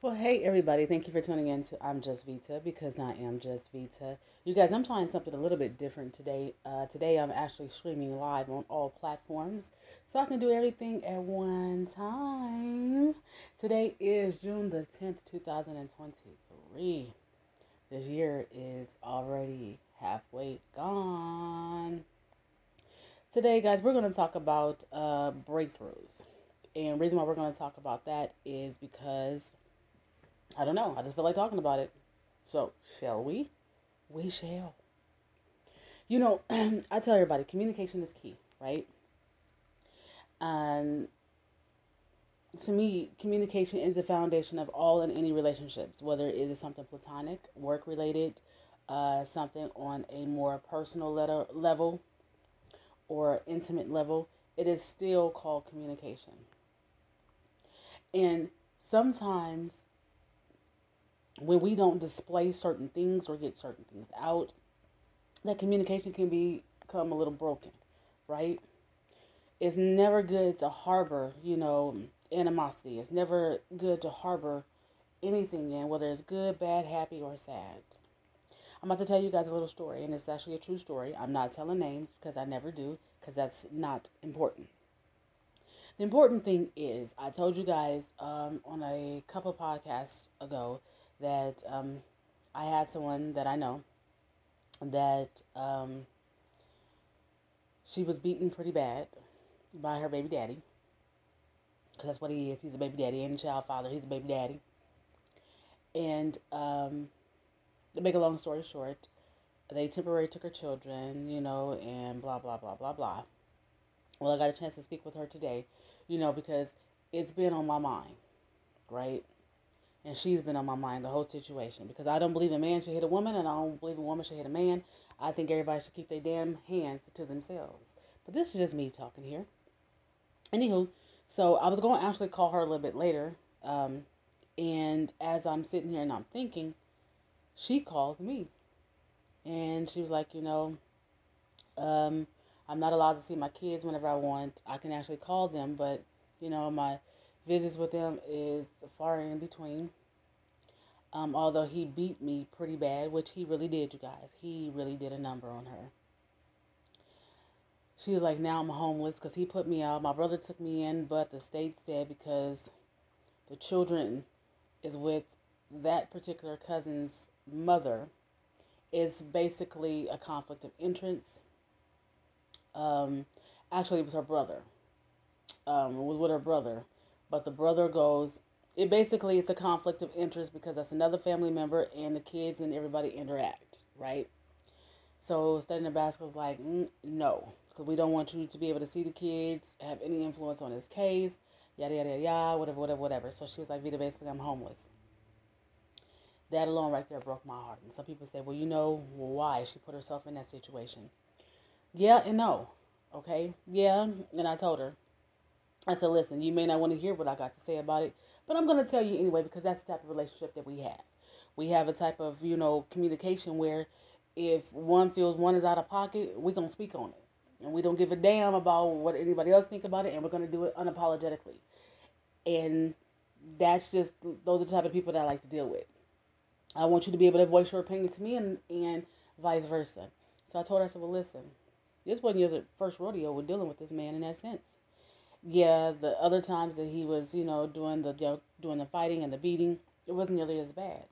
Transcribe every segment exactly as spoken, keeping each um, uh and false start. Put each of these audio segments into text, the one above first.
Well, hey, everybody. Thank you for tuning in to I'm Just Vita, because I am Just Vita. You guys, I'm trying something a little bit different today. Uh, today, I'm actually streaming live on all platforms, so I can do everything at one time. Today is June the tenth, two thousand twenty-three. This year is already halfway gone. Today, guys, we're going to talk about uh, breakthroughs. And the reason why we're going to talk about that is because I don't know. I just feel like talking about it. So, shall we? We shall. You know, I tell everybody, communication is key, right? And to me, communication is the foundation of all and any relationships, whether it is something platonic, work-related, uh, something on a more personal letter, level or intimate level. It is still called communication. And sometimes when we don't display certain things or get certain things out, that communication can be, become a little broken, right? It's never good to harbor, you know, animosity. It's never good to harbor anything in, whether it's good, bad, happy, or sad. I'm about to tell you guys a little story, and it's actually a true story. I'm not telling names because I never do, because that's not important. The important thing is, I told you guys um, on a couple podcasts ago, that um, I had someone that I know that um, she was beaten pretty bad by her baby daddy, because that's what he is. He's a baby daddy and a child father. He's a baby daddy. And um, to make a long story short, they temporarily took her children, you know, and blah, blah, blah, blah, blah. Well, I got a chance to speak with her today, you know, because it's been on my mind, right? And she's been on my mind, the whole situation. Because I don't believe a man should hit a woman, and I don't believe a woman should hit a man. I think everybody should keep their damn hands to themselves. But this is just me talking here. Anywho, so I was going to actually call her a little bit later. Um, and as I'm sitting here and I'm thinking, she calls me. And she was like, you know, um, I'm not allowed to see my kids whenever I want. I can actually call them, but, you know, my visits with them is far in between. Um, although he beat me pretty bad, which he really did, you guys. He really did a number on her. She was like, now I'm homeless because he put me out. My brother took me in, but the state said because the children is with that particular cousin's mother, it's basically a conflict of interest. Um, actually, it was her brother. Um, it was with her brother. But the brother goes, it basically, it's a conflict of interest because that's another family member and the kids and everybody interact, right? So State of Nebraska was like, mm, no, because we don't want you to be able to see the kids, have any influence on this case, yada, yada, yada, whatever, whatever, whatever. So she was like, Vita, basically, I'm homeless. That alone right there broke my heart. And some people say, well, you know why she put herself in that situation. Yeah and no, okay? Yeah, and I told her. I said, listen, you may not want to hear what I got to say about it, but I'm going to tell you anyway, because that's the type of relationship that we have. We have a type of, you know, communication where if one feels one is out of pocket, we're going to speak on it. And we don't give a damn about what anybody else thinks about it, and we're going to do it unapologetically. And that's just, those are the type of people that I like to deal with. I want you to be able to voice your opinion to me and, and vice versa. So I told her, I said, well, listen, this wasn't your first rodeo with dealing with this man in that sense. Yeah, the other times that he was, you know, doing the you know, doing the fighting and the beating, it wasn't nearly as bad.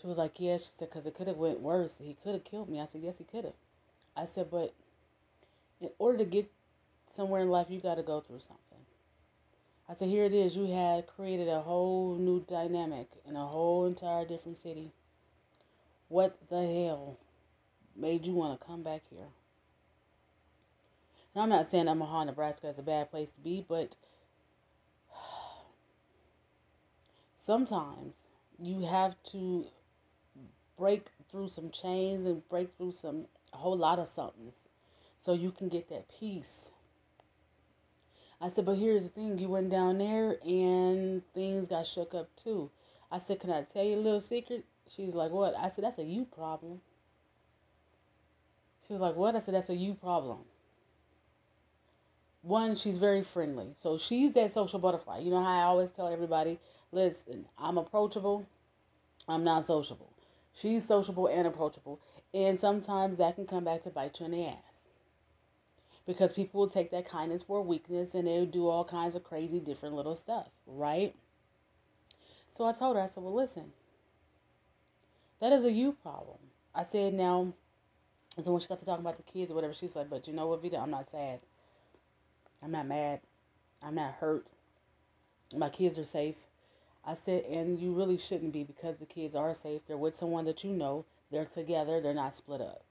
She was like, yeah, she said, because it could have went worse. He could have killed me. I said, yes, he could have. I said, but in order to get somewhere in life, you got to go through something. I said, here it is. You had created a whole new dynamic in a whole entire different city. What the hell made you want to come back here? Now, I'm not saying Omaha, Nebraska is a bad place to be, but sometimes you have to break through some chains and break through some a whole lot of somethings so you can get that peace. I said, but here's the thing. You went down there and things got shook up too. I said, can I tell you a little secret? She's like, what? I said, that's a you problem. She was like, what? I said, that's a you problem. one, she's very friendly. So she's that social butterfly. You know how I always tell everybody, listen, I'm approachable. I'm not sociable. She's sociable and approachable. And sometimes that can come back to bite you in the ass. Because people will take that kindness for weakness and they'll do all kinds of crazy different little stuff, right? So I told her, I said, well, listen, that is a you problem. I said, now, and so when she got to talking about the kids or whatever, she's like, but you know what, Vita, I'm not sad. I'm not mad. I'm not hurt. My kids are safe. I said, and you really shouldn't be, because the kids are safe. They're with someone that you know. They're together. They're not split up.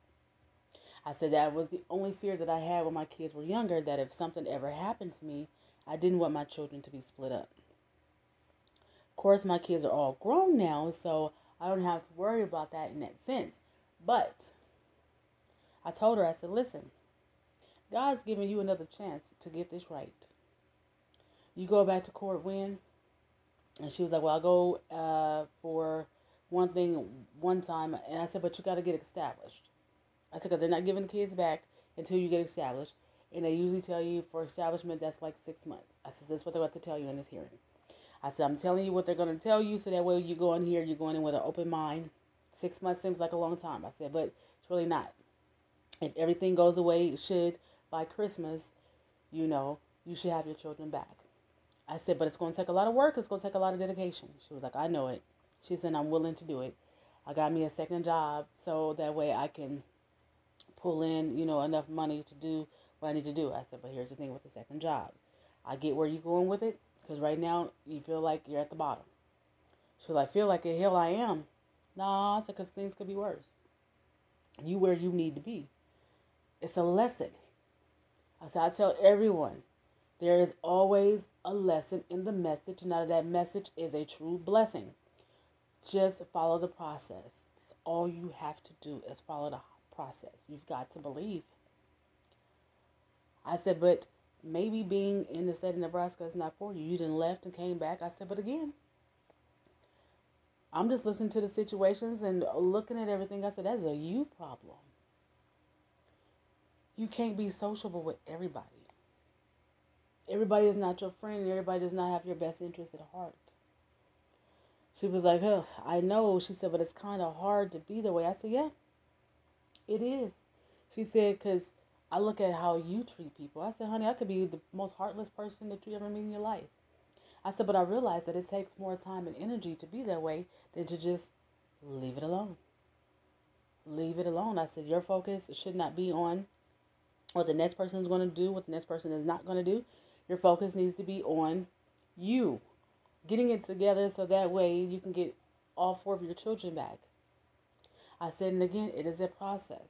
I said that was the only fear that I had when my kids were younger, that if something ever happened to me, I didn't want my children to be split up. Of course, my kids are all grown now, so I don't have to worry about that in that sense. But I told her, I said, listen, God's giving you another chance to get this right. You go back to court when? And she was like, well, I'll go uh, for one thing one time. And I said, but you got to get established. I said, because they're not giving the kids back until you get established. And they usually tell you for establishment, that's like six months. I said, that's what they're about to tell you in this hearing. I said, I'm telling you what they're going to tell you. So that way you go in here, you're going in with an open mind. Six months seems like a long time. I said, but it's really not. If everything goes the way it should by Christmas, you know, you should have your children back. I said, but it's going to take a lot of work. It's going to take a lot of dedication. She was like, I know it. She said, I'm willing to do it. I got me a second job so that way I can pull in, you know, enough money to do what I need to do. I said, but here's the thing with the second job. I get where you're going with it, because right now you feel like you're at the bottom. She was like, I feel like a hell I am. Nah, I said, because things could be worse. You where you need to be. It's a lesson. I said, I tell everyone, there is always a lesson in the message, and out of that message is a true blessing. Just follow the process. It's all you have to do is follow the process. You've got to believe. I said, but maybe being in the state of Nebraska is not for you. You then left and came back. I said, but again, I'm just listening to the situations and looking at everything. I said, that's a you problem. You can't be sociable with everybody. Everybody is not your friend, and everybody does not have your best interest at heart. She was like, oh, I know. She said, but it's kind of hard to be the way. I said, yeah, it is. She said, because I look at how you treat people. I said, honey, I could be the most heartless person that you ever meet in your life. I said, but I realized that it takes more time and energy to be that way than to just leave it alone. Leave it alone. I said, your focus should not be on what the next person is going to do, what the next person is not going to do. Your focus needs to be on you getting it together so that way you can get all four of your children back. I said, and again, it is a process.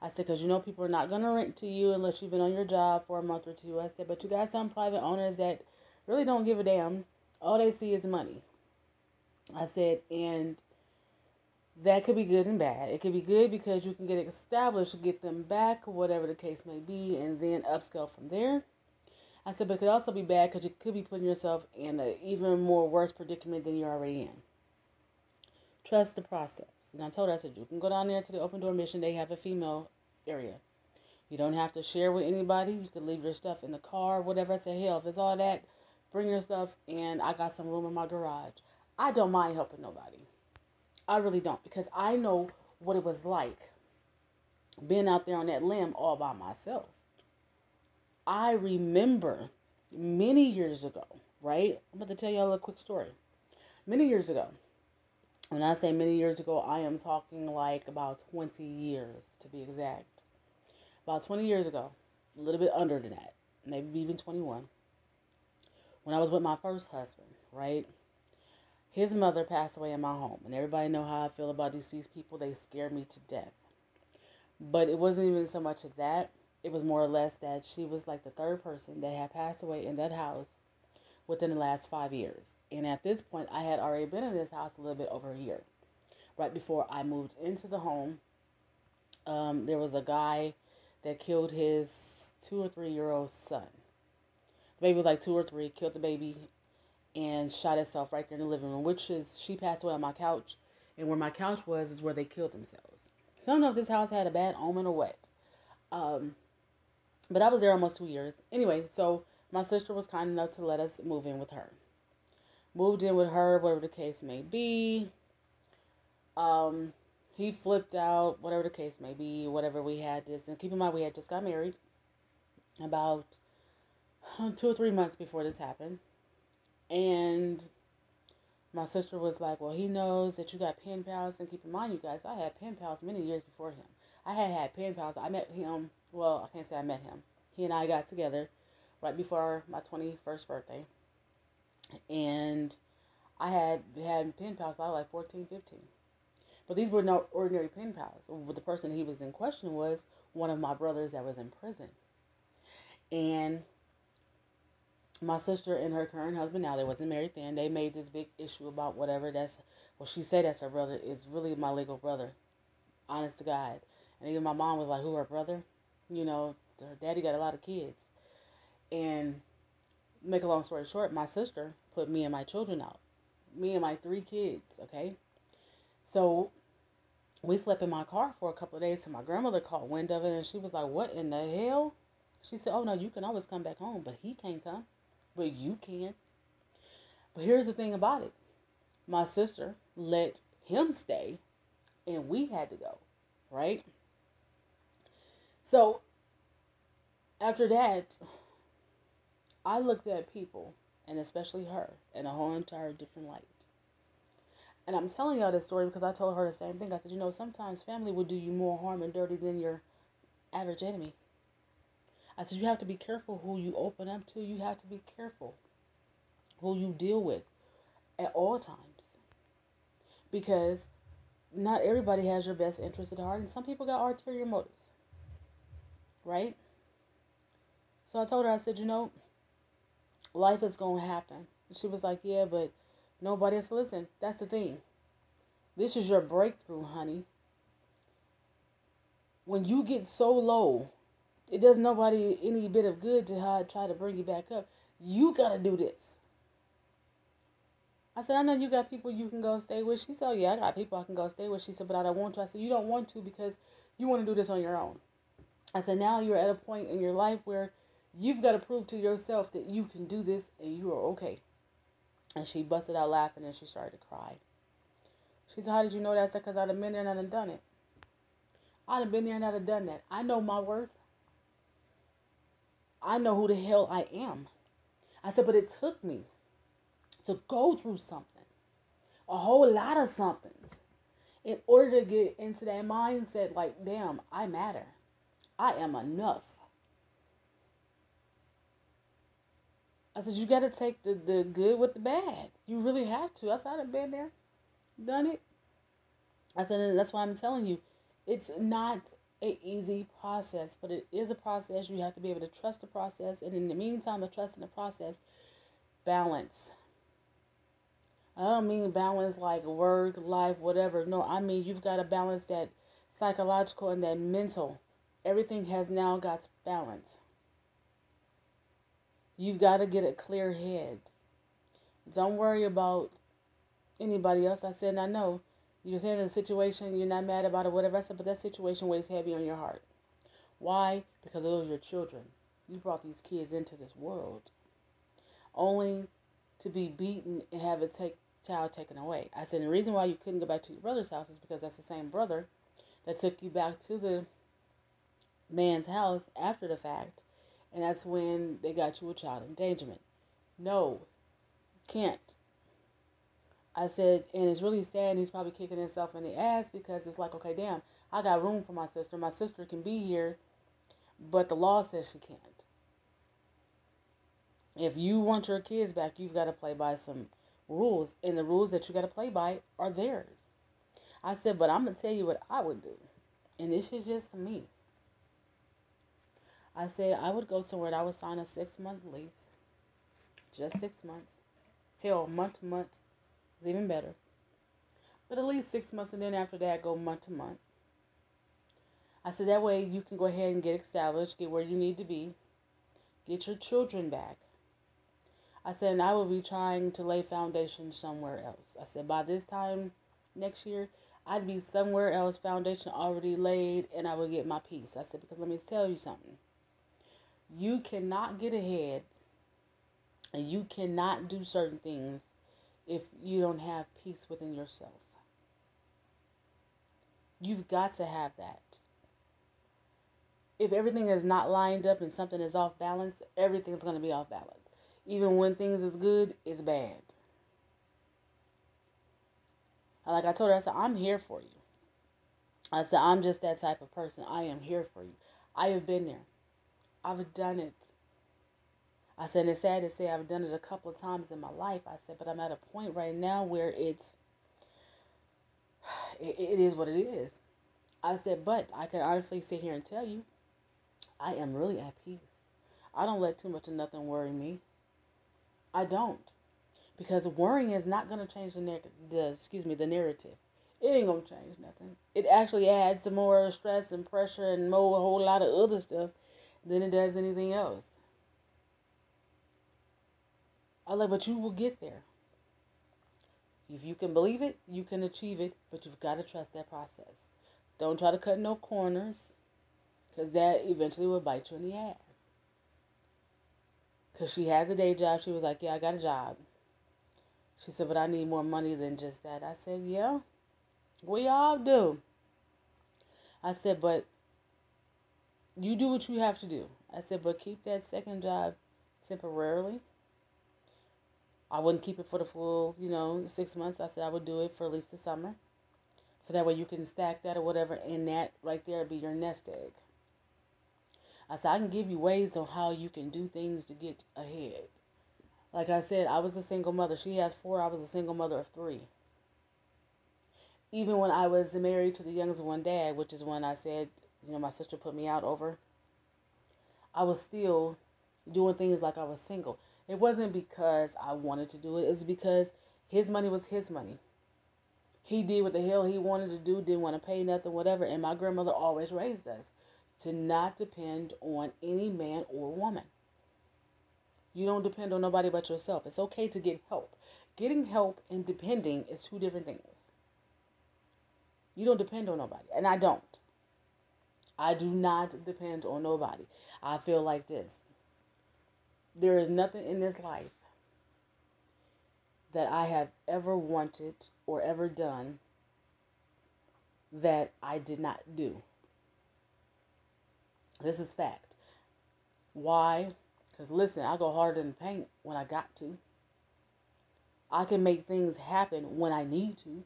I said, because you know people are not going to rent to you unless you've been on your job for a month or two. I said, but you got some private owners that really don't give a damn. All they see is money. I said, and that could be good and bad. It could be good because you can get established, get them back, whatever the case may be, and then upscale from there. I said, but it could also be bad because you could be putting yourself in an even more worse predicament than you're already in. Trust the process. And I told her, I said, you can go down there to the Open Door Mission. They have a female area. You don't have to share with anybody. You can leave your stuff in the car, whatever. I said, hell, if it's all that, bring your stuff, and I got some room in my garage. I don't mind helping nobody. I really don't, because I know what it was like being out there on that limb all by myself. I remember many years ago, right? I'm about to tell you a little quick story. Many years ago, when I say many years ago, I am talking like about twenty years to be exact. About twenty years ago, a little bit under than that, maybe even twenty-one, when I was with my first husband, right? His mother passed away in my home. And everybody know how I feel about deceased people. They scared me to death. But it wasn't even so much of that. It was more or less that she was like the third person that had passed away in that house within the last five years. And at this point, I had already been in this house a little bit over a year. Right before I moved into the home, um, there was a guy that killed his two or three-year-old son. The baby was like two or three, killed the baby, and shot itself right there in the living room, which is, she passed away on my couch, and where my couch was is where they killed themselves. So I don't know if this house had a bad omen or what. Um, But I was there almost two years. Anyway, so my sister was kind enough to let us move in with her. Moved in with her, whatever the case may be. Um, he flipped out, whatever the case may be, whatever we had this. And keep in mind, we had just got married about two or three months before this happened. And my sister was like, well, he knows that you got pen pals. And keep in mind, you guys, I had pen pals many years before him. I had had pen pals. I met him. Well, I can't say I met him. He and I got together right before my twenty-first birthday. And I had had pen pals. I was like fourteen, fifteen. But these were not ordinary pen pals. The person he was in question was one of my brothers that was in prison. And my sister and her current husband, now they wasn't married then, they made this big issue about whatever that's, well, she said that's her brother, is really my legal brother, honest to God. And even my mom was like, who, her brother? You know, her daddy got a lot of kids. And make a long story short, my sister put me and my children out, me and my three kids, okay? So we slept in my car for a couple of days till my grandmother caught wind of it, and she was like, what in the hell? She said, oh, no, you can always come back home, but he can't come. But you can. But here's the thing about it. My sister let him stay, and we had to go, right? So after that, I looked at people, and especially her, in a whole entire different light. And I'm telling y'all this story because I told her the same thing. I said, you know, sometimes family will do you more harm and dirty than your average enemy. I said, you have to be careful who you open up to. You have to be careful who you deal with at all times. Because not everybody has your best interest at heart. And some people got ulterior motives. Right? So I told her, I said, you know, life is going to happen. And she was like, yeah, but nobody else. Listen, that's the thing. This is your breakthrough, honey. When you get so low, it does nobody any bit of good to try to bring you back up. You got to do this. I said, I know you got people you can go stay with. She said, oh, yeah, I got people I can go stay with. She said, but I don't want to. I said, you don't want to because you want to do this on your own. I said, now you're at a point in your life where you've got to prove to yourself that you can do this and you are okay. And she busted out laughing and she started to cry. She said, how did you know that? I said, because I'd have been there and I'd have done it. I'd have been there and I'd have done that. I know my worth. I know who the hell I am. I said, but it took me to go through something, a whole lot of somethings, in order to get into that mindset like, damn, I matter. I am enough. I said, you got to take the, the good with the bad. You really have to. I said, I've been there, done it. I said, and that's why I'm telling you, it's not an easy process, but it is a process. You have to be able to trust the process, and in the meantime of trusting the process, balance. I don't mean balance like work, life, whatever. No, I mean you've got to balance that psychological and that mental. Everything has now got balance. You've got to get a clear head. Don't worry about anybody else. I said, and I know you're in a situation, you're not mad about it, whatever. I said, but that situation weighs heavy on your heart. Why? Because those are your children. You brought these kids into this world only to be beaten and have a take, child taken away. I said, the reason why you couldn't go back to your brother's house is because that's the same brother that took you back to the man's house after the fact. And that's when they got you with child endangerment. No, can't. I said, and it's really sad, and he's probably kicking himself in the ass because it's like, okay, damn, I got room for my sister. My sister can be here, but the law says she can't. If you want your kids back, you've got to play by some rules, and the rules that you got to play by are theirs. I said, but I'm going to tell you what I would do, and this is just me. I said, I would go somewhere and I would sign a six-month lease, just six months. Hell, month to month is even better. But at least six months, and then after that, go month to month. I said, that way you can go ahead and get established, get where you need to be, get your children back. I said, and I will be trying to lay foundation somewhere else. I said, by this time next year, I'd be somewhere else, foundation already laid, and I would get my peace. I said, because let me tell you something. You cannot get ahead and you cannot do certain things if you don't have peace within yourself. You've got to have that. If everything is not lined up and something is off balance, everything's going to be off balance. Even when things is good, it's bad. Like I told her, I said, I'm here for you. I said, I'm just that type of person. I am here for you. I have been there. I've done it. I said, and it's sad to say I've done it a couple of times in my life. I said, but I'm at a point right now where it's, it, it is what it is. I said, but I can honestly sit here and tell you, I am really at peace. I don't let too much of nothing worry me. I don't. Because worrying is not going to change the, nar- the excuse me, the narrative. It ain't going to change nothing. It actually adds some more stress and pressure and more a whole lot of other stuff than it does anything else. I like, but you will get there. If you can believe it, you can achieve it, but you've got to trust that process. Don't try to cut no corners, because that eventually will bite you in the ass. Because she has a day job. She was like, yeah, I got a job. She said, but I need more money than just that. I said, yeah, we all do. I said, but you do what you have to do. I said, but keep that second job temporarily. I wouldn't keep it for the full, you know, six months. I said I would do it for at least the summer. So that way you can stack that or whatever. And that right there would be your nest egg. I said, I can give you ways on how you can do things to get ahead. Like I said, I was a single mother. She has four. I was a single mother of three. Even when I was married to the youngest one dad, which is when I said, you know, my sister put me out over, I was still doing things like I was single. It wasn't because I wanted to do it. It was because his money was his money. He did what the hell he wanted to do, didn't want to pay nothing, whatever. And my grandmother always raised us to not depend on any man or woman. You don't depend on nobody but yourself. It's okay to get help. Getting help and depending is two different things. You don't depend on nobody. And I don't. I do not depend on nobody. I feel like this. There is nothing in this life that I have ever wanted or ever done that I did not do. This is fact. Why? Because listen, I go harder than paint when I got to. I can make things happen when I need to.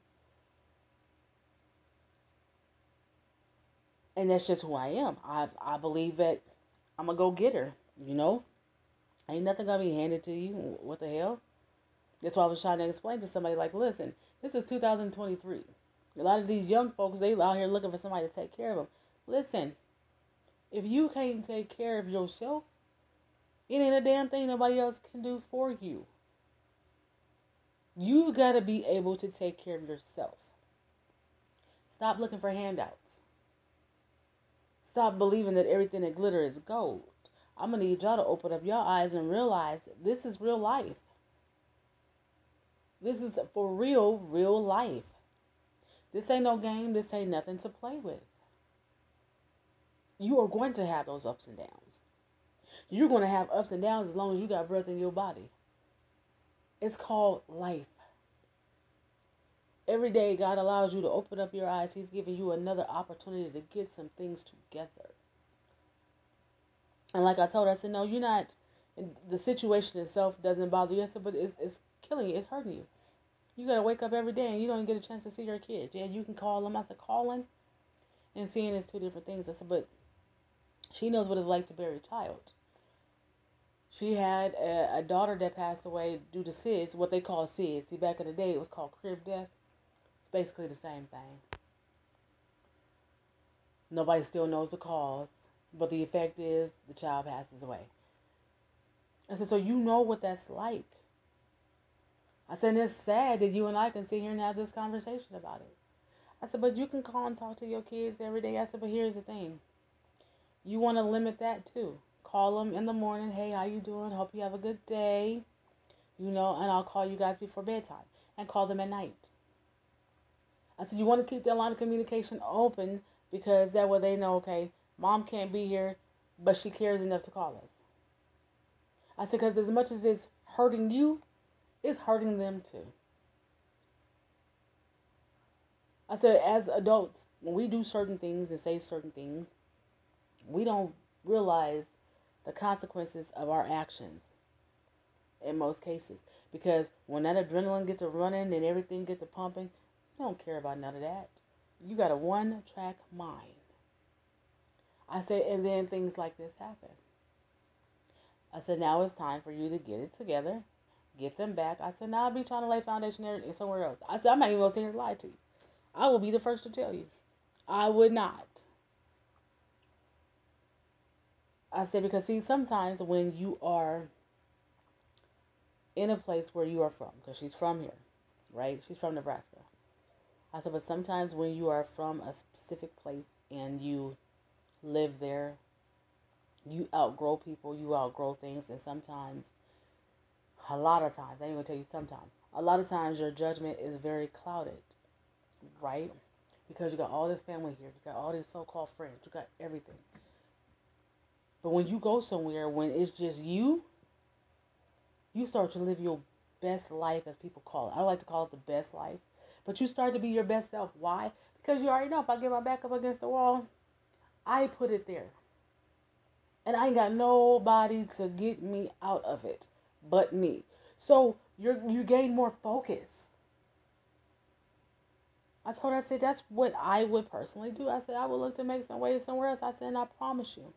And that's just who I am. I I believe that I'm a go-getter, you know. Ain't nothing going to be handed to you. What the hell? That's why I was trying to explain to somebody, like, listen, this is two thousand twenty-three. A lot of these young folks, they out here looking for somebody to take care of them. Listen, if you can't take care of yourself, it ain't a damn thing nobody else can do for you. You've got to be able to take care of yourself. Stop looking for handouts. Stop believing that everything that glitter is gold. I'm going to need y'all to open up your eyes and realize this is real life. This is for real, real life. This ain't no game. This ain't nothing to play with. You are going to have those ups and downs. You're going to have ups and downs as long as you got breath in your body. It's called life. Every day God allows you to open up your eyes. He's giving you another opportunity to get some things together. And like I told her, I said, no, you're not. The situation itself doesn't bother you. I said, but it's, it's killing you. It's hurting you. You got to wake up every day and you don't even get a chance to see your kids. Yeah, you can call them. I said, calling and seeing is two different things. I said, but she knows what it's like to bury a child. She had a, a daughter that passed away due to SIDS, what they call SIDS. See, back in the day, it was called crib death. It's basically the same thing. Nobody still knows the cause, but the effect is the child passes away. I said, so you know what that's like. I said, and it's sad that you and I can sit here and have this conversation about it. I said, but you can call and talk to your kids every day. I said, but here's the thing. You want to limit that too. Call them in the morning. Hey, how you doing? Hope you have a good day. You know, and I'll call you guys before bedtime. And call them at night. I said, you want to keep that line of communication open because that way they know, okay, mom can't be here, but she cares enough to call us. I said, because as much as it's hurting you, it's hurting them too. I said, as adults, when we do certain things and say certain things, we don't realize the consequences of our actions in most cases. Because when that adrenaline gets a running and everything gets a pumping, you don't care about none of that. You got a one-track mind. I said, and then things like this happen. I said, now it's time for you to get it together. Get them back. I said, now I'll be trying to lay foundation there and somewhere else. I said, I'm not even going to sit here and lie to you. I will be the first to tell you. I would not. I said, because see, sometimes when you are in a place where you are from, because she's from here, right? She's from Nebraska. I said, but sometimes when you are from a specific place and you live there, you outgrow people, you outgrow things, and sometimes, a lot of times, I ain't gonna tell you sometimes, a lot of times your judgment is very clouded, right? Because you got all this family here, you got all these so-called friends, you got everything. But when you go somewhere, when it's just you, you start to live your best life, as people call it. I don't like to call it the best life, but you start to be your best self. Why? Because you already know if I get my back up against the wall, I put it there. And I ain't got nobody to get me out of it but me. So you're, you gain more focus. I told her, I said, that's what I would personally do. I said, I would look to make some ways somewhere else. I said, and I promise you,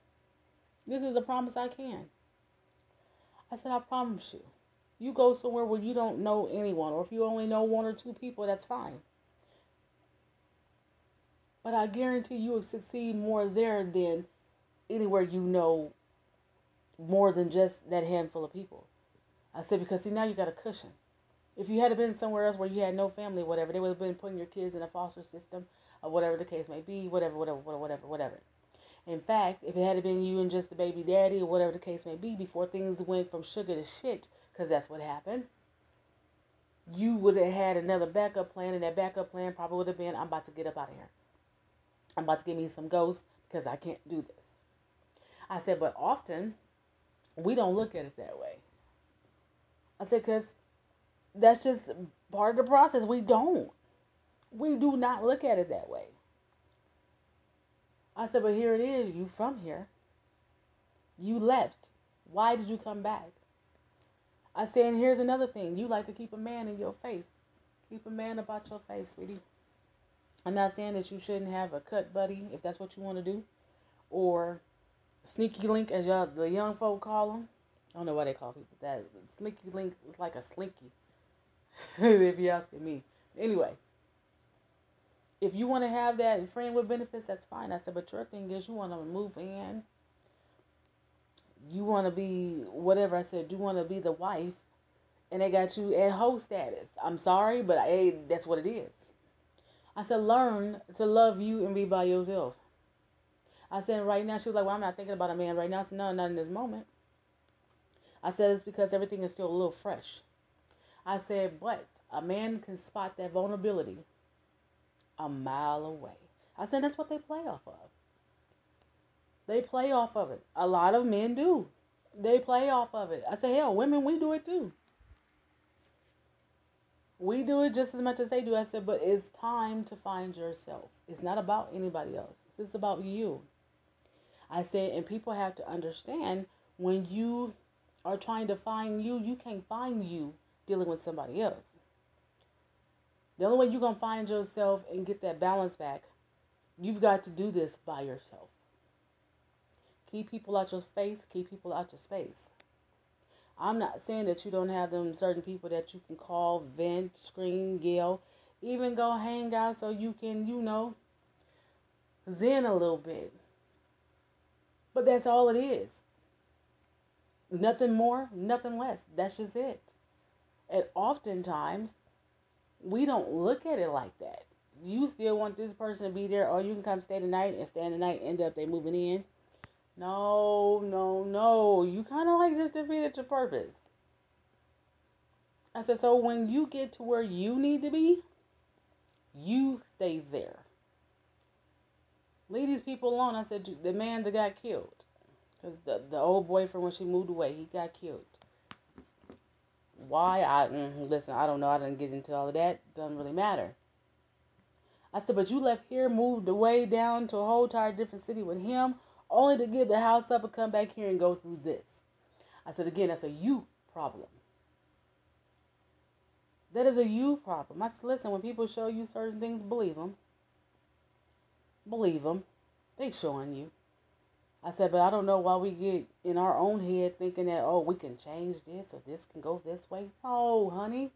this is a promise I can. I said, I promise you, you go somewhere where you don't know anyone, or if you only know one or two people, that's fine. But I guarantee you will succeed more there than anywhere you know more than just that handful of people. I said, because see, now you got a cushion. If you had been somewhere else where you had no family, whatever, they would have been putting your kids in a foster system or whatever the case may be, whatever, whatever, whatever, whatever. In fact, if it had been you and just the baby daddy or whatever the case may be, before things went from sugar to shit, because that's what happened, you would have had another backup plan, and that backup plan probably would have been, I'm about to get up out of here. I'm about to give me some ghosts because I can't do this. I said, but often we don't look at it that way. I said, because that's just part of the process. We don't. We do not look at it that way. I said, but here it is. You from here. You left. Why did you come back? I said, and here's another thing. You like to keep a man in your face. Keep a man about your face, sweetie. I'm not saying that you shouldn't have a cut buddy, if that's what you want to do. Or sneaky link, as y'all, the young folk call them. I don't know why they call people that. Sneaky link is like a slinky. If you ask me. Anyway. If you want to have that friend with benefits, that's fine. I said, but your thing is you want to move in. You want to be whatever. I said, you want to be the wife. And they got you at hoe status. I'm sorry, but I, that's what it is. I said, learn to love you and be by yourself. I said, right now, she was like, well, I'm not thinking about a man right now. I said, no, not in this moment. I said, it's because everything is still a little fresh. I said, but a man can spot that vulnerability a mile away. I said, that's what they play off of. They play off of it. A lot of men do. They play off of it. I said, hell, women, we do it too. We do it just as much as they do. I said, but it's time to find yourself. It's not about anybody else. It's about you. I said, and people have to understand, when you are trying to find you, you can't find you dealing with somebody else. The only way you're going to find yourself and get that balance back, you've got to do this by yourself. Keep people out your face. Keep people out your space. I'm not saying that you don't have them certain people that you can call, vent, scream, yell, even go hang out so you can, you know, zen a little bit. But that's all it is. Nothing more, nothing less. That's just it. And oftentimes, we don't look at it like that. You still want this person to be there, or you can come stay tonight and stay tonight, end up they moving in. No, no, no. You kind of like just defeated your purpose. I said, so when you get to where you need to be, you stay there. Leave these people alone. I said, the man that got killed. Because the, the old boyfriend, when she moved away, he got killed. Why? I mm, Listen, I don't know. I didn't get into all of that. Doesn't really matter. I said, but you left here, moved away down to a whole entire different city with him, only to give the house up and come back here and go through this. I said, again, that's a you problem. That is a you problem. I said, listen, when people show you certain things, believe them. Believe them. They showing you. I said, but I don't know why we get in our own head thinking that, oh, we can change this or this can go this way. No, honey.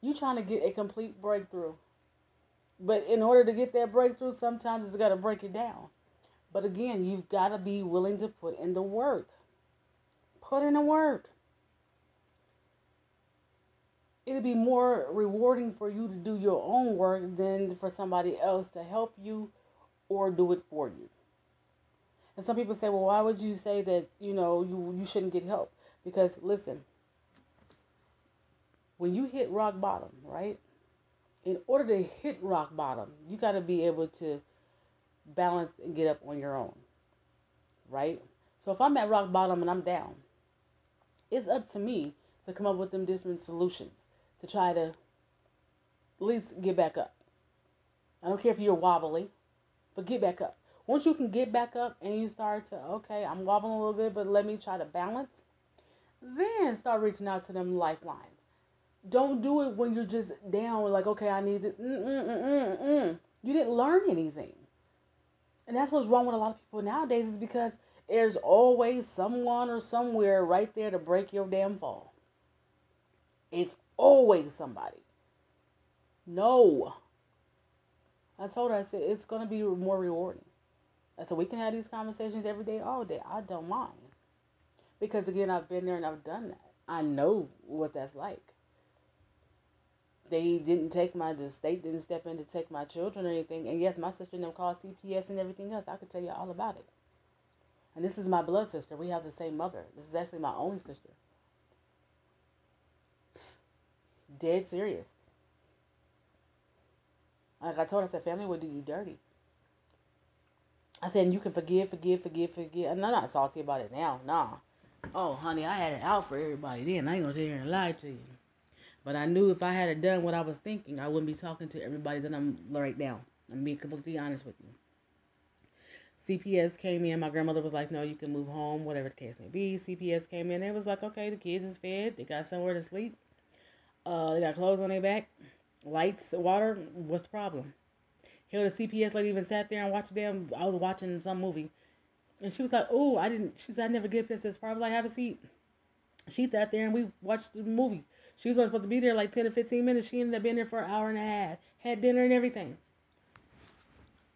You trying to get a complete breakthrough. But in order to get that breakthrough, sometimes it's got to break it down. But again, you've got to be willing to put in the work. Put in the work. It'll be more rewarding for you to do your own work than for somebody else to help you or do it for you. And some people say, well, why would you say that, you know, you, you shouldn't get help? Because, listen, when you hit rock bottom, right? In order to hit rock bottom, you got to be able to balance and get up on your own, right? So if I'm at rock bottom and I'm down, it's up to me to come up with them different solutions to try to at least get back up. I don't care if you're wobbly, but get back up. Once you can get back up and you start to, okay, I'm wobbling a little bit, but let me try to balance, then start reaching out to them lifelines. Don't do it when you're just down, like, okay, I need this. Mm, mm, mm, mm, mm. You didn't learn anything. And that's what's wrong with a lot of people nowadays is because there's always someone or somewhere right there to break your damn fall. It's always somebody. No. I told her, I said, it's going to be more rewarding. I said, we can have these conversations every day, all day. I don't mind. Because, again, I've been there and I've done that. I know what that's like. They didn't take my, the state didn't step in to take my children or anything. And yes, my sister and them called C P S and everything else. I could tell you all about it. And this is my blood sister. We have the same mother. This is actually my only sister. Dead serious. Like I told her, I said, family would do you dirty. I said, and you can forgive, forgive, forgive, forgive. And I'm not salty about it now. Nah. Oh, honey, I had it out for everybody then. I ain't going to sit here and lie to you. But I knew if I had done what I was thinking, I wouldn't be talking to everybody that I'm right now. I'm being completely honest with you. C P S came in. My grandmother was like, no, you can move home, whatever the case may be. C P S came in. They was like, okay, the kids is fed. They got somewhere to sleep. Uh, they got clothes on their back. Lights, water. What's the problem? Hell, the C P S lady even sat there and watched them. I was watching some movie. And she was like, oh, I didn't. She said, I never get pissed. It's probably like, have a seat. She sat there and we watched the movie. She was only supposed to be there like ten to fifteen minutes. She ended up being there for an hour and a half. Had dinner and everything.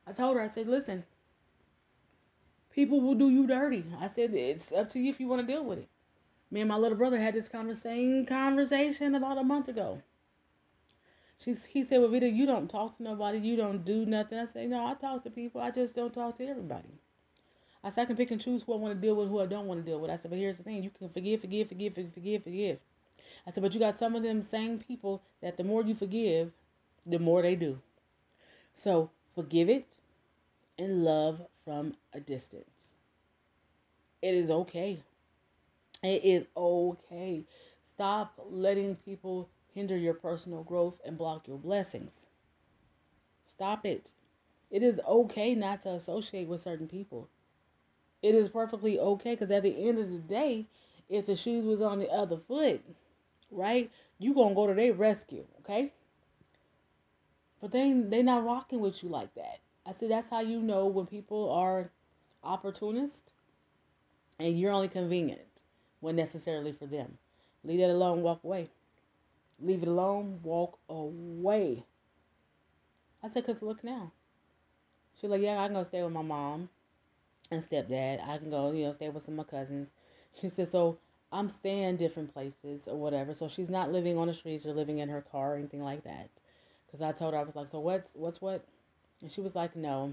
I told her, I said, listen, people will do you dirty. I said, it's up to you if you want to deal with it. Me and my little brother had this same conversation about a month ago. She, he said, well, Vita, you don't talk to nobody. You don't do nothing. I said, no, I talk to people. I just don't talk to everybody. I said, I can pick and choose who I want to deal with, who I don't want to deal with. I said, but here's the thing. You can forgive, forgive, forgive, forgive, forgive. I said, but you got some of them same people that the more you forgive, the more they do. So forgive it and love from a distance. It is okay. It is okay. Stop letting people hinder your personal growth and block your blessings. Stop it. It is okay not to associate with certain people. It is perfectly okay because at the end of the day, if the shoes was on the other foot, right, you gonna go to their rescue, okay? But they they not rocking with you like that. I said that's how you know when people are opportunist and you're only convenient when necessarily for them. Leave that alone, walk away. Leave it alone, walk away. I said, cause look now. She was like, yeah, I can go stay with my mom and stepdad. I can go, you know, stay with some of my cousins. She said, so I'm staying different places or whatever. So she's not living on the streets or living in her car or anything like that. Because I told her, I was like, so what's, what's what? And she was like, no.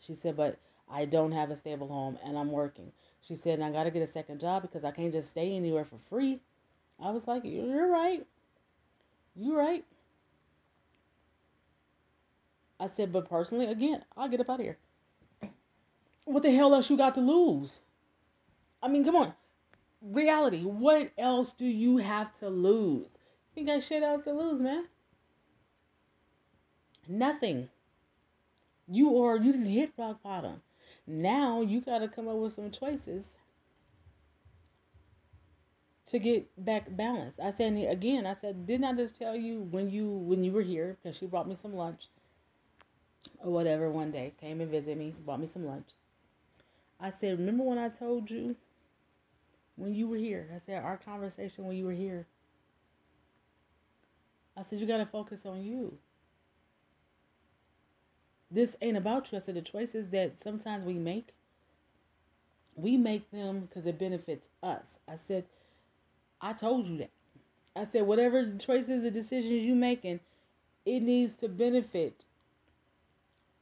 She said, but I don't have a stable home and I'm working. She said, and I got to get a second job because I can't just stay anywhere for free. I was like, you're right. You're right. I said, but personally, again, I'll get up out of here. what the hell else you got to lose? I mean, come on. Reality, what else do you have to lose? You got shit else to lose, man. Nothing. You are, you didn't hit rock bottom. Now you got to come up with some choices to get back balanced. I said again, I said, didn't I just tell you when you when you were here, because she brought me some lunch or whatever one day, came and visited me, brought me some lunch. I said, remember when I told you when you were here? I said, our conversation when you were here. I said, you got to focus on you. This ain't about you. I said, the choices that sometimes we make, we make them because it benefits us. I said, I told you that. I said, whatever the choices, the decisions you making, it needs to benefit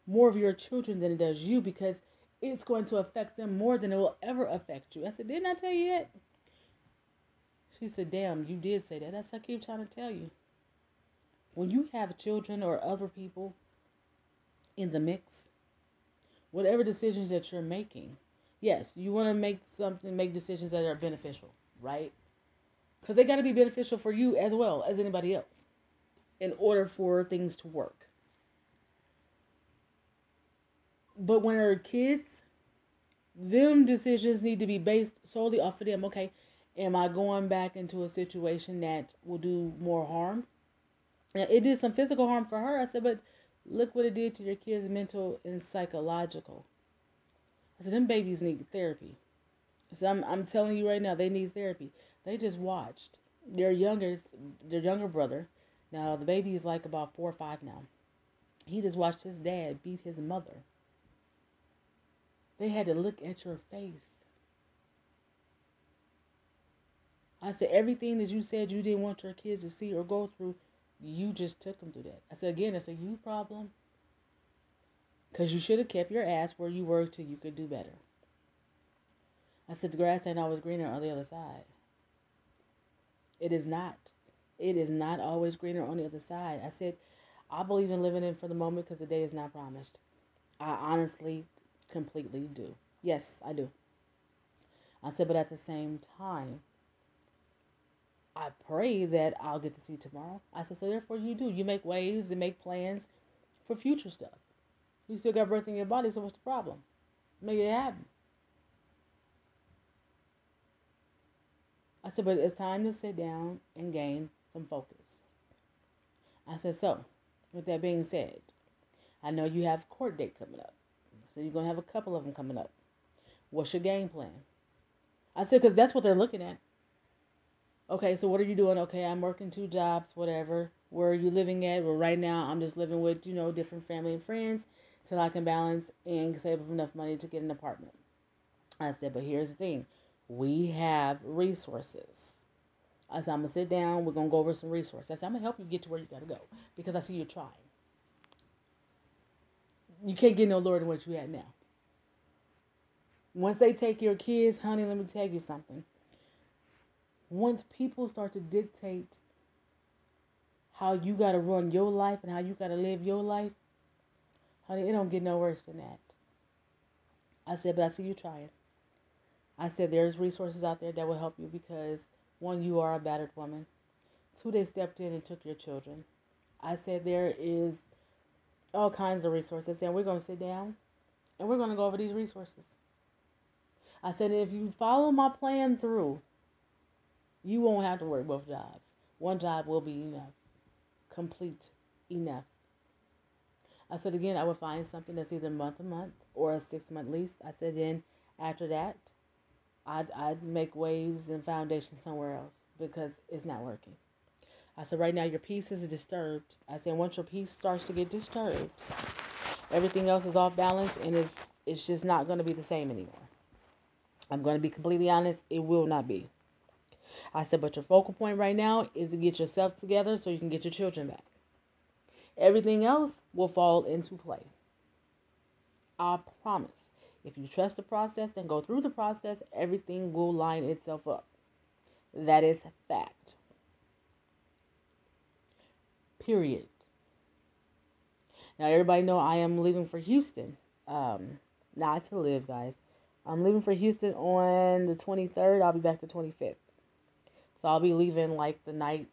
more of your children than it does you, because it's going to affect them more than it will ever affect you. I said, didn't I tell you that? She said, damn, you did say that. That's what I keep trying to tell you. When you have children or other people in the mix, whatever decisions that you're making, yes, you want to make something, make decisions that are beneficial, right? Because they got to be beneficial for you as well as anybody else in order for things to work. But when they're kids, them decisions need to be based solely off of them. Okay, am I going back into a situation that will do more harm? Now, it did some physical harm for her. I said, but look what it did to your kids' mental and psychological. I said, them babies need therapy. So I'm, I'm telling you right now, they need therapy. They just watched their younger, their younger brother. Now, the baby is like about four or five now. He just watched his dad beat his mother. They had to look at your face. I said, everything that you said you didn't want your kids to see or go through, you just took them through that. I said, again, it's a you problem. Because you should have kept your ass where you were till you could do better. I said, the grass ain't always greener on the other side. It is not. It is not always greener on the other side. I said, I believe in living in for the moment because the day is not promised. I honestly, completely do. Yes, I do. I said, but at the same time, I pray that I'll get to see tomorrow. I said, so therefore you do. You make waves and make plans for future stuff. You still got breath in your body, so what's the problem? Make it happen. I said, but it's time to sit down and gain some focus. I said, so, with that being said, I know you have court date coming up. I said, you're going to have a couple of them coming up. What's your game plan? I said, because that's what they're looking at. Okay, so what are you doing? Okay, I'm working two jobs, whatever. Where are you living at? Well, right now, I'm just living with, you know, different family and friends till I can balance and save up enough money to get an apartment. I said, but here's the thing. We have resources. I said, I'm going to sit down. We're going to go over some resources. I said, I'm going to help you get to where you got to go because I see you're trying. You can't get no lower than what you at now. Once they take your kids, honey, let me tell you something. Once people start to dictate how you got to run your life and how you got to live your life, honey, it don't get no worse than that. I said, but I see you trying. I said, there's resources out there that will help you because, one, you are a battered woman. Two, they stepped in and took your children. I said, there is all kinds of resources. And we're going to sit down and we're going to go over these resources. I said, if you follow my plan through, you won't have to work both jobs. One job will be enough. Complete enough. I said, again, I would find something that's either month to month or a six-month lease. I said, then after that, I'd, I'd make waves and foundation somewhere else because it's not working. I said, right now your peace is disturbed. I said, once your peace starts to get disturbed, everything else is off balance and it's it's just not going to be the same anymore. I'm going to be completely honest. It will not be. I said, but your focal point right now is to get yourself together so you can get your children back. Everything else will fall into play. I promise. If you trust the process and go through the process, everything will line itself up. That is fact. Period. Now, everybody know I am leaving for Houston um, Nah, I can live, guys. I'm leaving for Houston on the twenty-third. I'll be back the twenty-fifth. So I'll be leaving, like, the night,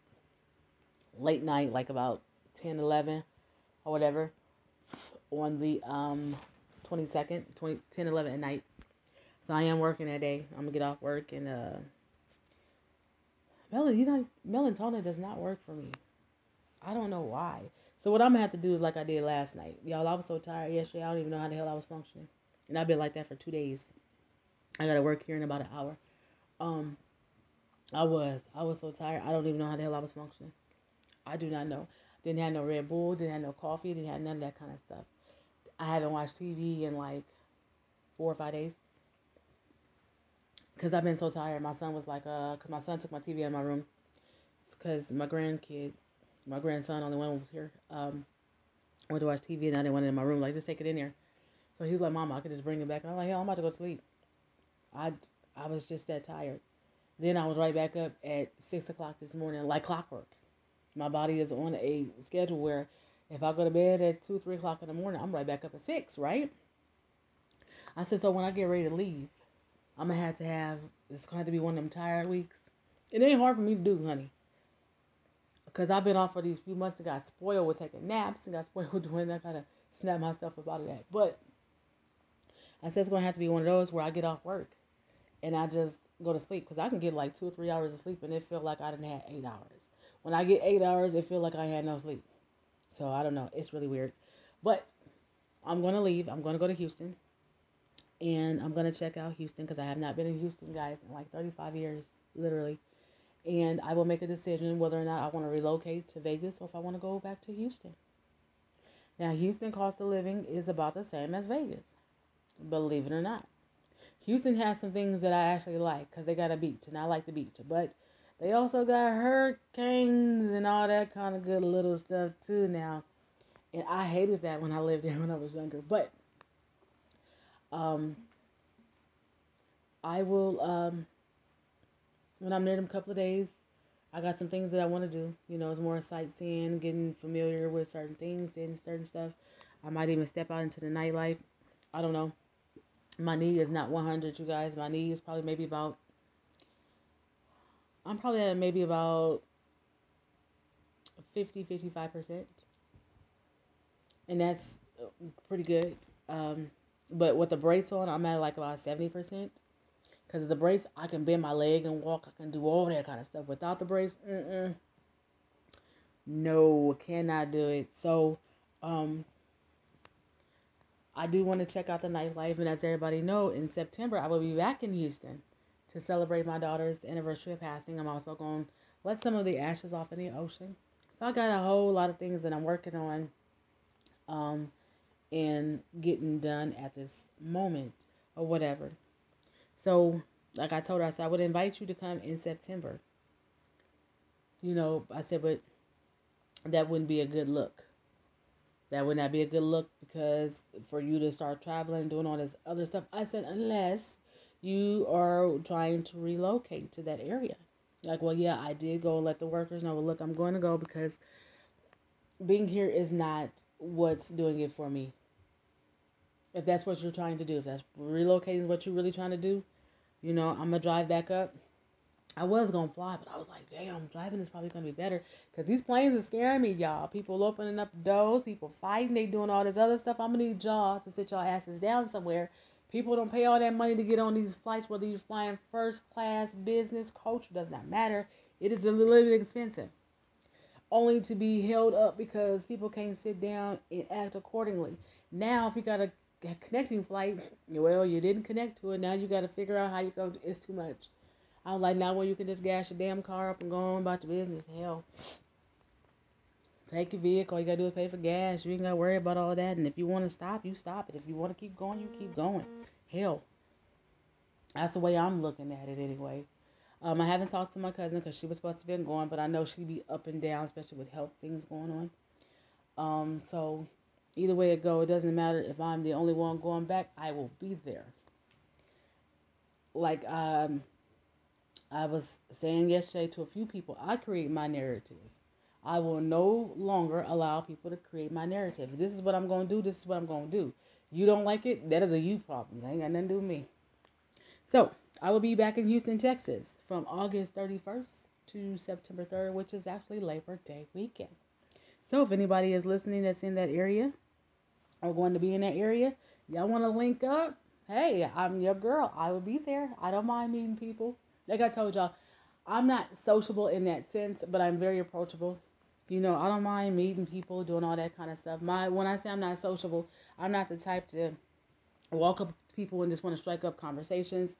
late night, like about ten, eleven, or whatever, on the um twenty-second, twenty, ten, eleven at night. So I am working that day. I'm going to get off work, and uh, Mel- you know, melatonin does not work for me. I don't know why. So what I'm going to have to do is like I did last night. Y'all, I was so tired yesterday. I don't even know how the hell I was functioning. And I've been like that for two days. I got to work here in about an hour. Um, I was. I was so tired. I don't even know how the hell I was functioning. I do not know. Didn't have no Red Bull. Didn't have no coffee. Didn't have none of that kind of stuff. I haven't watched T V in like four or five days. Because I've been so tired. My son was like, uh, because my son took my T V out of my room. Because my grandkid, my grandson, only one was here. Um, I went to watch T V and I didn't want it in my room. Like, just take it in there. So he was like, Mama, I could just bring it back. And I'm like, hell, I'm about to go to sleep. I, I was just that tired. Then I was right back up at six o'clock this morning, like clockwork. My body is on a schedule where if I go to bed at two, three o'clock in the morning, I'm right back up at six, right? I said, so when I get ready to leave, I'm going to have to have, it's going to have to be one of them tired weeks. It ain't hard for me to do, honey. Because I've been off for these few months and got spoiled with taking naps and got spoiled with doing that. I got to snap myself up out of that. But I said it's going to have to be one of those where I get off work and I just go to sleep. Because I can get like two or three hours of sleep and it feel like I didn't have eight hours. When I get eight hours, it feel like I had no sleep. So I don't know. It's really weird. But I'm going to leave. I'm going to go to Houston. And I'm going to check out Houston because I have not been in Houston, guys, in like thirty-five years, literally. And I will make a decision whether or not I want to relocate to Vegas or if I want to go back to Houston. Now, Houston cost of living is about the same as Vegas, believe it or not. Houston has some things that I actually like because they got a beach, and I like the beach. But they also got hurricanes and all that kind of good little stuff, too, now. And I hated that when I lived there when I was younger. But Um, I will, um, when I'm there them couple of days, I got some things that I want to do, you know, it's more sightseeing, getting familiar with certain things and certain stuff. I might even step out into the nightlife. I don't know. My knee is not one hundred, you guys. My knee is probably maybe about, I'm probably at maybe about fifty, fifty-five percent. And that's pretty good. Um, But with the brace on, I'm at like about seventy percent. Because of the brace, I can bend my leg and walk. I can do all that kind of stuff. Without the brace, mm-mm. No, cannot do it. So, um, I do want to check out the nightlife. And as everybody know, in September, I will be back in Houston to celebrate my daughter's anniversary of passing. I'm also going to let some of the ashes off in the ocean. So I got a whole lot of things that I'm working on. Um... and getting done at this moment or whatever. So, like I told her, I said, I would invite you to come in September. You know, I said, but that wouldn't be a good look. That would not be a good look because for you to start traveling, doing all this other stuff. I said, unless you are trying to relocate to that area. Like, well, yeah, I did go and let the workers know, well, look, I'm going to go because being here is not what's doing it for me. If that's what you're trying to do, if that's relocating is what you're really trying to do, you know, I'm going to drive back up. I was going to fly, but I was like, damn, driving is probably going to be better because these planes are scaring me, y'all. People opening up doors, people fighting, they doing all this other stuff. I'm going to need y'all to sit y'all asses down somewhere. People don't pay all that money to get on these flights, whether you're flying first class, business, coach, does not matter. It is a little bit expensive. Only to be held up because people can't sit down and act accordingly. Now, if you got a connecting flight, well, you didn't connect to it. Now you got to figure out how you go. It's too much. I was like, now well, you can just gas your damn car up and go on about your business. Hell, take your vehicle. All you got to do is pay for gas. You ain't got to worry about all that. And if you want to stop, you stop it. If you want to keep going, you keep going. Hell, that's the way I'm looking at it anyway. Um, I haven't talked to my cousin because she was supposed to be going, but I know she'd be up and down, especially with health things going on. Um, so either way it go, it doesn't matter if I'm the only one going back. I will be there. Like um, I was saying yesterday to a few people, I create my narrative. I will no longer allow people to create my narrative. This is what I'm going to do. This is what I'm going to do. You don't like it? That is a you problem. That ain't got nothing to do with me. So, I will be back in Houston, Texas from August thirty-first to September third, which is actually Labor Day weekend. So, if anybody is listening that's in that area or going to be in that area, y'all want to link up? Hey, I'm your girl. I will be there. I don't mind meeting people. Like I told y'all, I'm not sociable in that sense, but I'm very approachable. You know, I don't mind meeting people, doing all that kind of stuff. My when I say I'm not sociable, I'm not the type to walk up to people and just want to strike up conversations.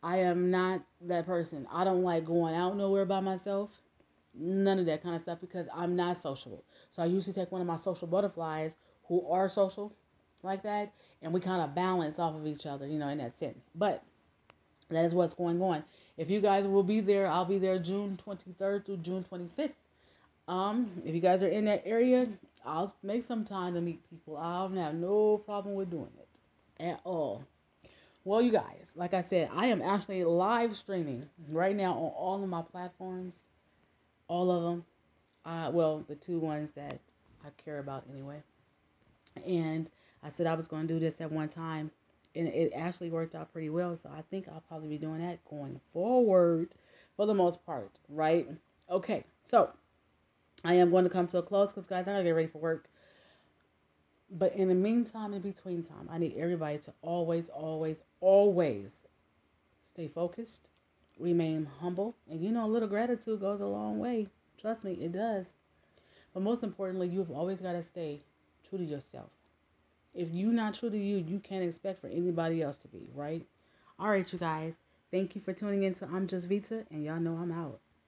I am not that person. I don't like going out nowhere by myself. None of that kind of stuff because I'm not sociable. So I usually take one of my social butterflies who are social like that, and we kind of balance off of each other, you know, in that sense. But that is what's going on. If you guys will be there, I'll be there June twenty-third through June twenty-fifth. Um, if you guys are in that area, I'll make some time to meet people. I don't have no problem with doing it at all. Well, you guys, like I said, I am actually live streaming right now on all of my platforms. All of them. Uh, well, the two ones that I care about anyway. And I said I was going to do this at one time. And it actually worked out pretty well. So I think I'll probably be doing that going forward for the most part, right? Okay, so I am going to come to a close because, guys, I got to get ready for work. But in the meantime, in between time, I need everybody to always, always, always stay focused, remain humble. And, you know, a little gratitude goes a long way. Trust me, it does. But most importantly, you've always got to stay true to yourself. If you're not true to you, you can't expect for anybody else to be, right? All right, you guys. Thank you for tuning in to I'm Just Vita, and y'all know I'm out.